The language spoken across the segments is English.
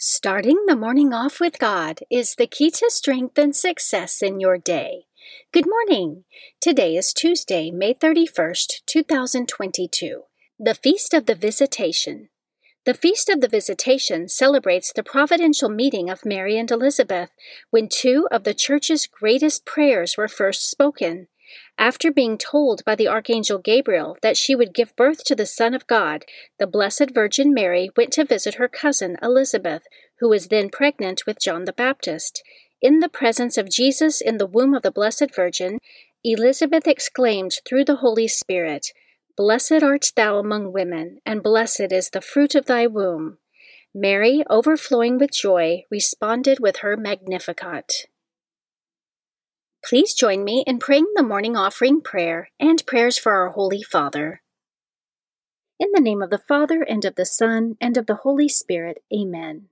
Starting the morning off with God is the key to strength and success in your day. Good morning! Today is Tuesday, May 31st, 2022, the Feast of the Visitation. The Feast of the Visitation celebrates the providential meeting of Mary and Elizabeth when two of the Church's greatest prayers were first spoken. After being told by the Archangel Gabriel that she would give birth to the Son of God, the Blessed Virgin Mary went to visit her cousin Elizabeth, who was then pregnant with John the Baptist. In the presence of Jesus in the womb of the Blessed Virgin, Elizabeth exclaimed through the Holy Spirit, "Blessed art thou among women, and blessed is the fruit of thy womb." Mary, overflowing with joy, responded with her Magnificat. Please join me in praying the morning offering prayer and prayers for our Holy Father. In the name of the Father, and of the Son, and of the Holy Spirit, Amen.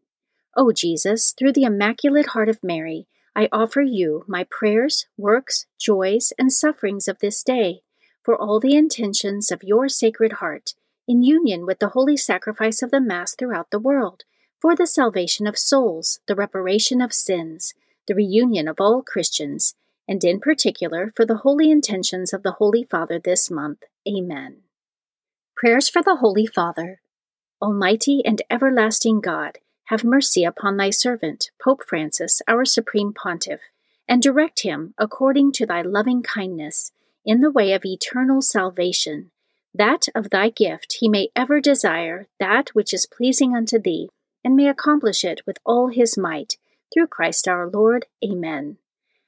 O Jesus, through the Immaculate Heart of Mary, I offer you my prayers, works, joys, and sufferings of this day, for all the intentions of your Sacred Heart, in union with the holy sacrifice of the Mass throughout the world, for the salvation of souls, the reparation of sins, the reunion of all Christians, and in particular for the holy intentions of the Holy Father this month. Amen. Prayers for the Holy Father. Almighty and everlasting God, have mercy upon thy servant, Pope Francis, our Supreme Pontiff, and direct him, according to thy loving kindness, in the way of eternal salvation, that of thy gift he may ever desire that which is pleasing unto thee, and may accomplish it with all his might, through Christ our Lord. Amen.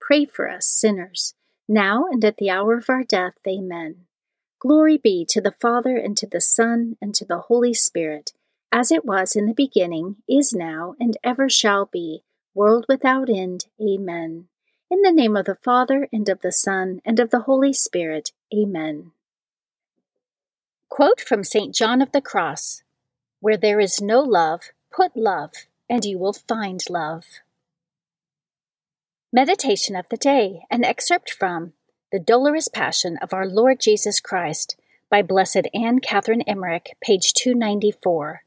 pray for us sinners, now and at the hour of our death. Amen. Glory be to the Father, and to the Son, and to the Holy Spirit, as it was in the beginning, is now, and ever shall be, world without end. Amen. In the name of the Father, and of the Son, and of the Holy Spirit. Amen. Quote from St. John of the Cross, "Where there is no love, put love, and you will find love." Meditation of the Day, an excerpt from The Dolorous Passion of Our Lord Jesus Christ by Blessed Anne Catherine Emmerich, page 294.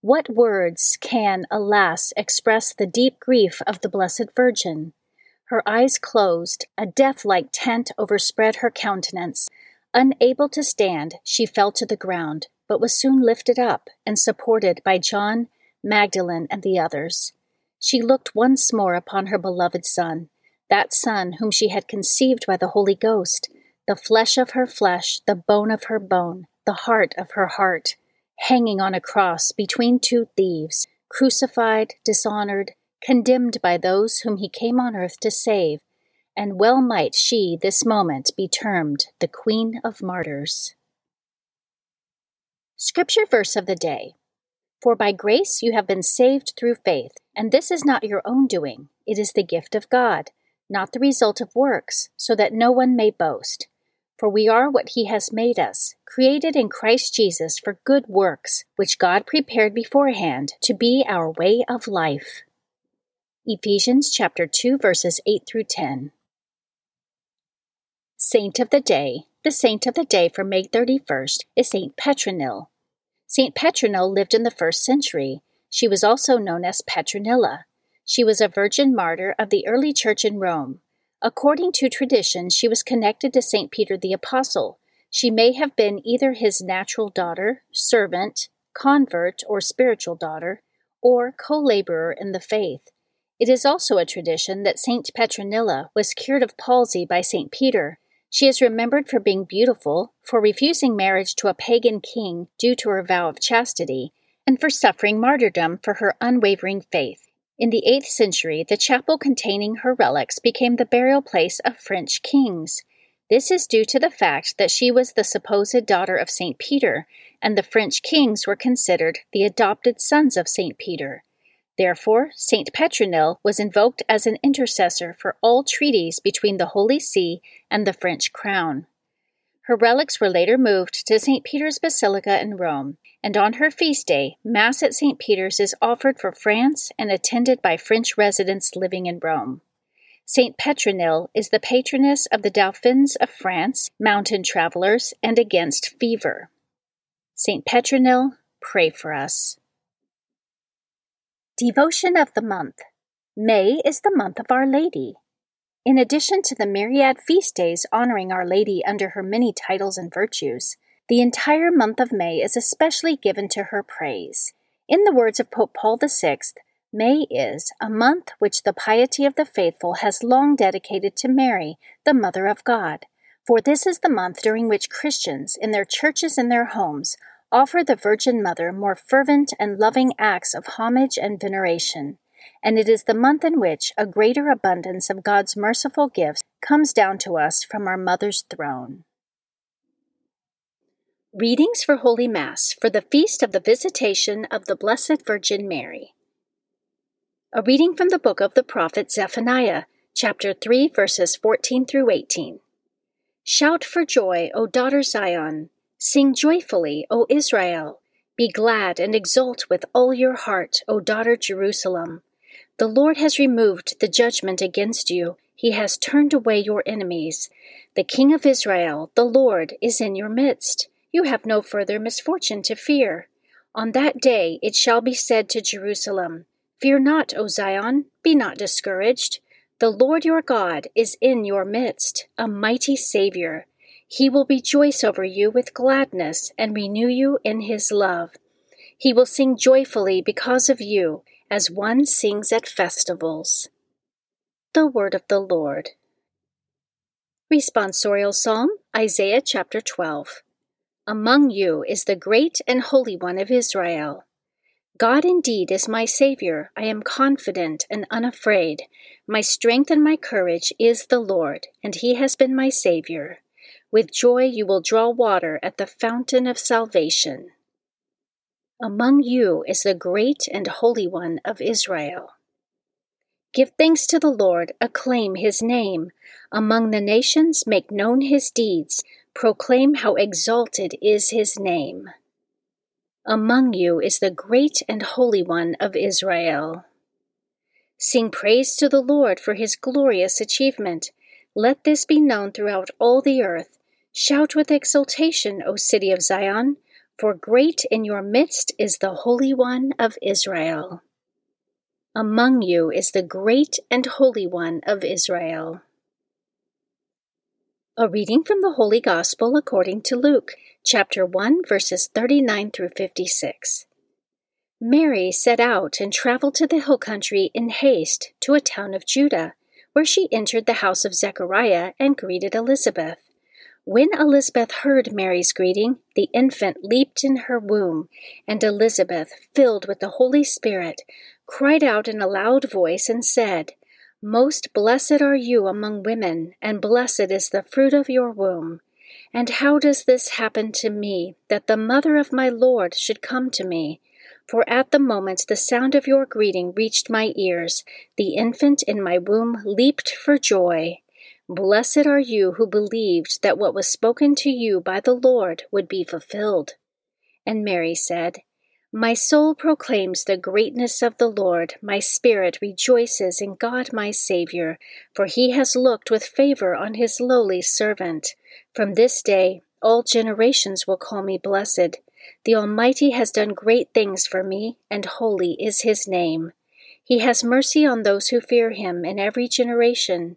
What words can, alas, express the deep grief of the Blessed Virgin? Her eyes closed, a death-like tent overspread her countenance. Unable to stand, she fell to the ground, but was soon lifted up and supported by John, Magdalene, and the others. She looked once more upon her beloved Son, that Son whom she had conceived by the Holy Ghost, the flesh of her flesh, the bone of her bone, the heart of her heart, hanging on a cross between two thieves, crucified, dishonored, condemned by those whom he came on earth to save, and well might she this moment be termed the Queen of Martyrs. Scripture verse of the day. For by grace you have been saved through faith, and this is not your own doing. It is the gift of God, not the result of works, so that no one may boast. For we are what he has made us, created in Christ Jesus for good works, which God prepared beforehand to be our way of life. Ephesians chapter 2, verses 8 through 10. Saint of the Day. The saint of the day for May 31st is Saint Petronilla. St. Petronilla lived in the 1st century. She was also known as Petronilla. She was a virgin martyr of the early church in Rome. According to tradition, she was connected to St. Peter the Apostle. She may have been either his natural daughter, servant, convert, or spiritual daughter, or co-laborer in the faith. It is also a tradition that St. Petronilla was cured of palsy by St. Peter. She is remembered for being beautiful, for refusing marriage to a pagan king due to her vow of chastity, and for suffering martyrdom for her unwavering faith. In the 8th century, the chapel containing her relics became the burial place of French kings. This is due to the fact that she was the supposed daughter of St. Peter, and the French kings were considered the adopted sons of St. Peter. Therefore, Saint Petronille was invoked as an intercessor for all treaties between the Holy See and the French crown. Her relics were later moved to St. Peter's Basilica in Rome, and on her feast day, Mass at St. Peter's is offered for France and attended by French residents living in Rome. St. Petronille is the patroness of the Dauphins of France, mountain travelers, and against fever. St. Petronille, pray for us. Devotion of the Month. May is the month of Our Lady. In addition to the myriad feast days honoring Our Lady under her many titles and virtues, the entire month of May is especially given to her praise. In the words of Pope Paul VI, May is a month which the piety of the faithful has long dedicated to Mary, the Mother of God, for this is the month during which Christians, in their churches and their homes, offer the Virgin Mother more fervent and loving acts of homage and veneration. And it is the month in which a greater abundance of God's merciful gifts comes down to us from our Mother's throne. Readings for Holy Mass for the Feast of the Visitation of the Blessed Virgin Mary. A reading from the book of the prophet Zephaniah, chapter 3, verses 14 through 18. Shout for joy, O daughter Zion. Sing joyfully, O Israel. Be glad and exult with all your heart, O daughter Jerusalem. The Lord has removed the judgment against you. He has turned away your enemies. The King of Israel, the Lord, is in your midst. You have no further misfortune to fear. On that day it shall be said to Jerusalem, Fear not, O Zion, be not discouraged. The Lord your God is in your midst, a mighty Savior. He will rejoice over you with gladness and renew you in his love. He will sing joyfully because of you, as one sings at festivals. The Word of the Lord. Responsorial Psalm, Isaiah chapter 12. Among you is the great and holy one of Israel. God indeed is my Savior. I am confident and unafraid. My strength and my courage is the Lord, and he has been my Savior. With joy you will draw water at the fountain of salvation. Among you is the great and holy one of Israel. Give thanks to the Lord, acclaim his name. Among the nations make known his deeds, proclaim how exalted is his name. Among you is the great and holy one of Israel. Sing praise to the Lord for his glorious achievement. Let this be known throughout all the earth. Shout with exultation, O city of Zion, for great in your midst is the Holy One of Israel. Among you is the great and holy one of Israel. A reading from the Holy Gospel according to Luke, chapter 1, verses 39 through 56. Mary set out and traveled to the hill country in haste to a town of Judah, where she entered the house of Zechariah and greeted Elizabeth. When Elizabeth heard Mary's greeting, the infant leaped in her womb, and Elizabeth, filled with the Holy Spirit, cried out in a loud voice and said, Most blessed are you among women, and blessed is the fruit of your womb. And how does this happen to me, that the mother of my Lord should come to me? For at the moment the sound of your greeting reached my ears, the infant in my womb leaped for joy. Blessed are you who believed that what was spoken to you by the Lord would be fulfilled. And Mary said, My soul proclaims the greatness of the Lord. My spirit rejoices in God my Savior, for he has looked with favor on his lowly servant. From this day all generations will call me blessed. The Almighty has done great things for me, and holy is his name. He has mercy on those who fear him in every generation.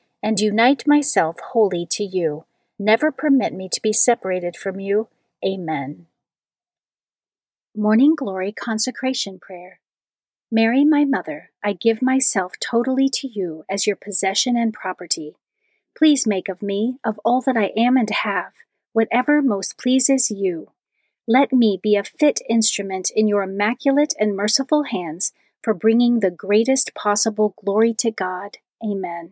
and unite myself wholly to you. Never permit me to be separated from you. Amen. Morning Glory Consecration Prayer. Mary, my Mother, I give myself totally to you as your possession and property. Please make of me, of all that I am and have, whatever most pleases you. Let me be a fit instrument in your immaculate and merciful hands for bringing the greatest possible glory to God. Amen.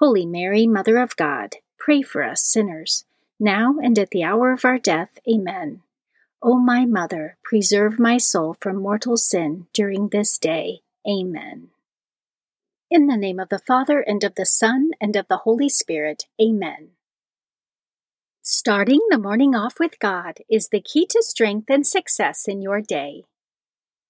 Holy Mary, Mother of God, pray for us sinners, now and at the hour of our death. Amen. O my Mother, preserve my soul from mortal sin during this day. Amen. In the name of the Father, and of the Son, and of the Holy Spirit. Amen. Starting the morning off with God is the key to strength and success in your day.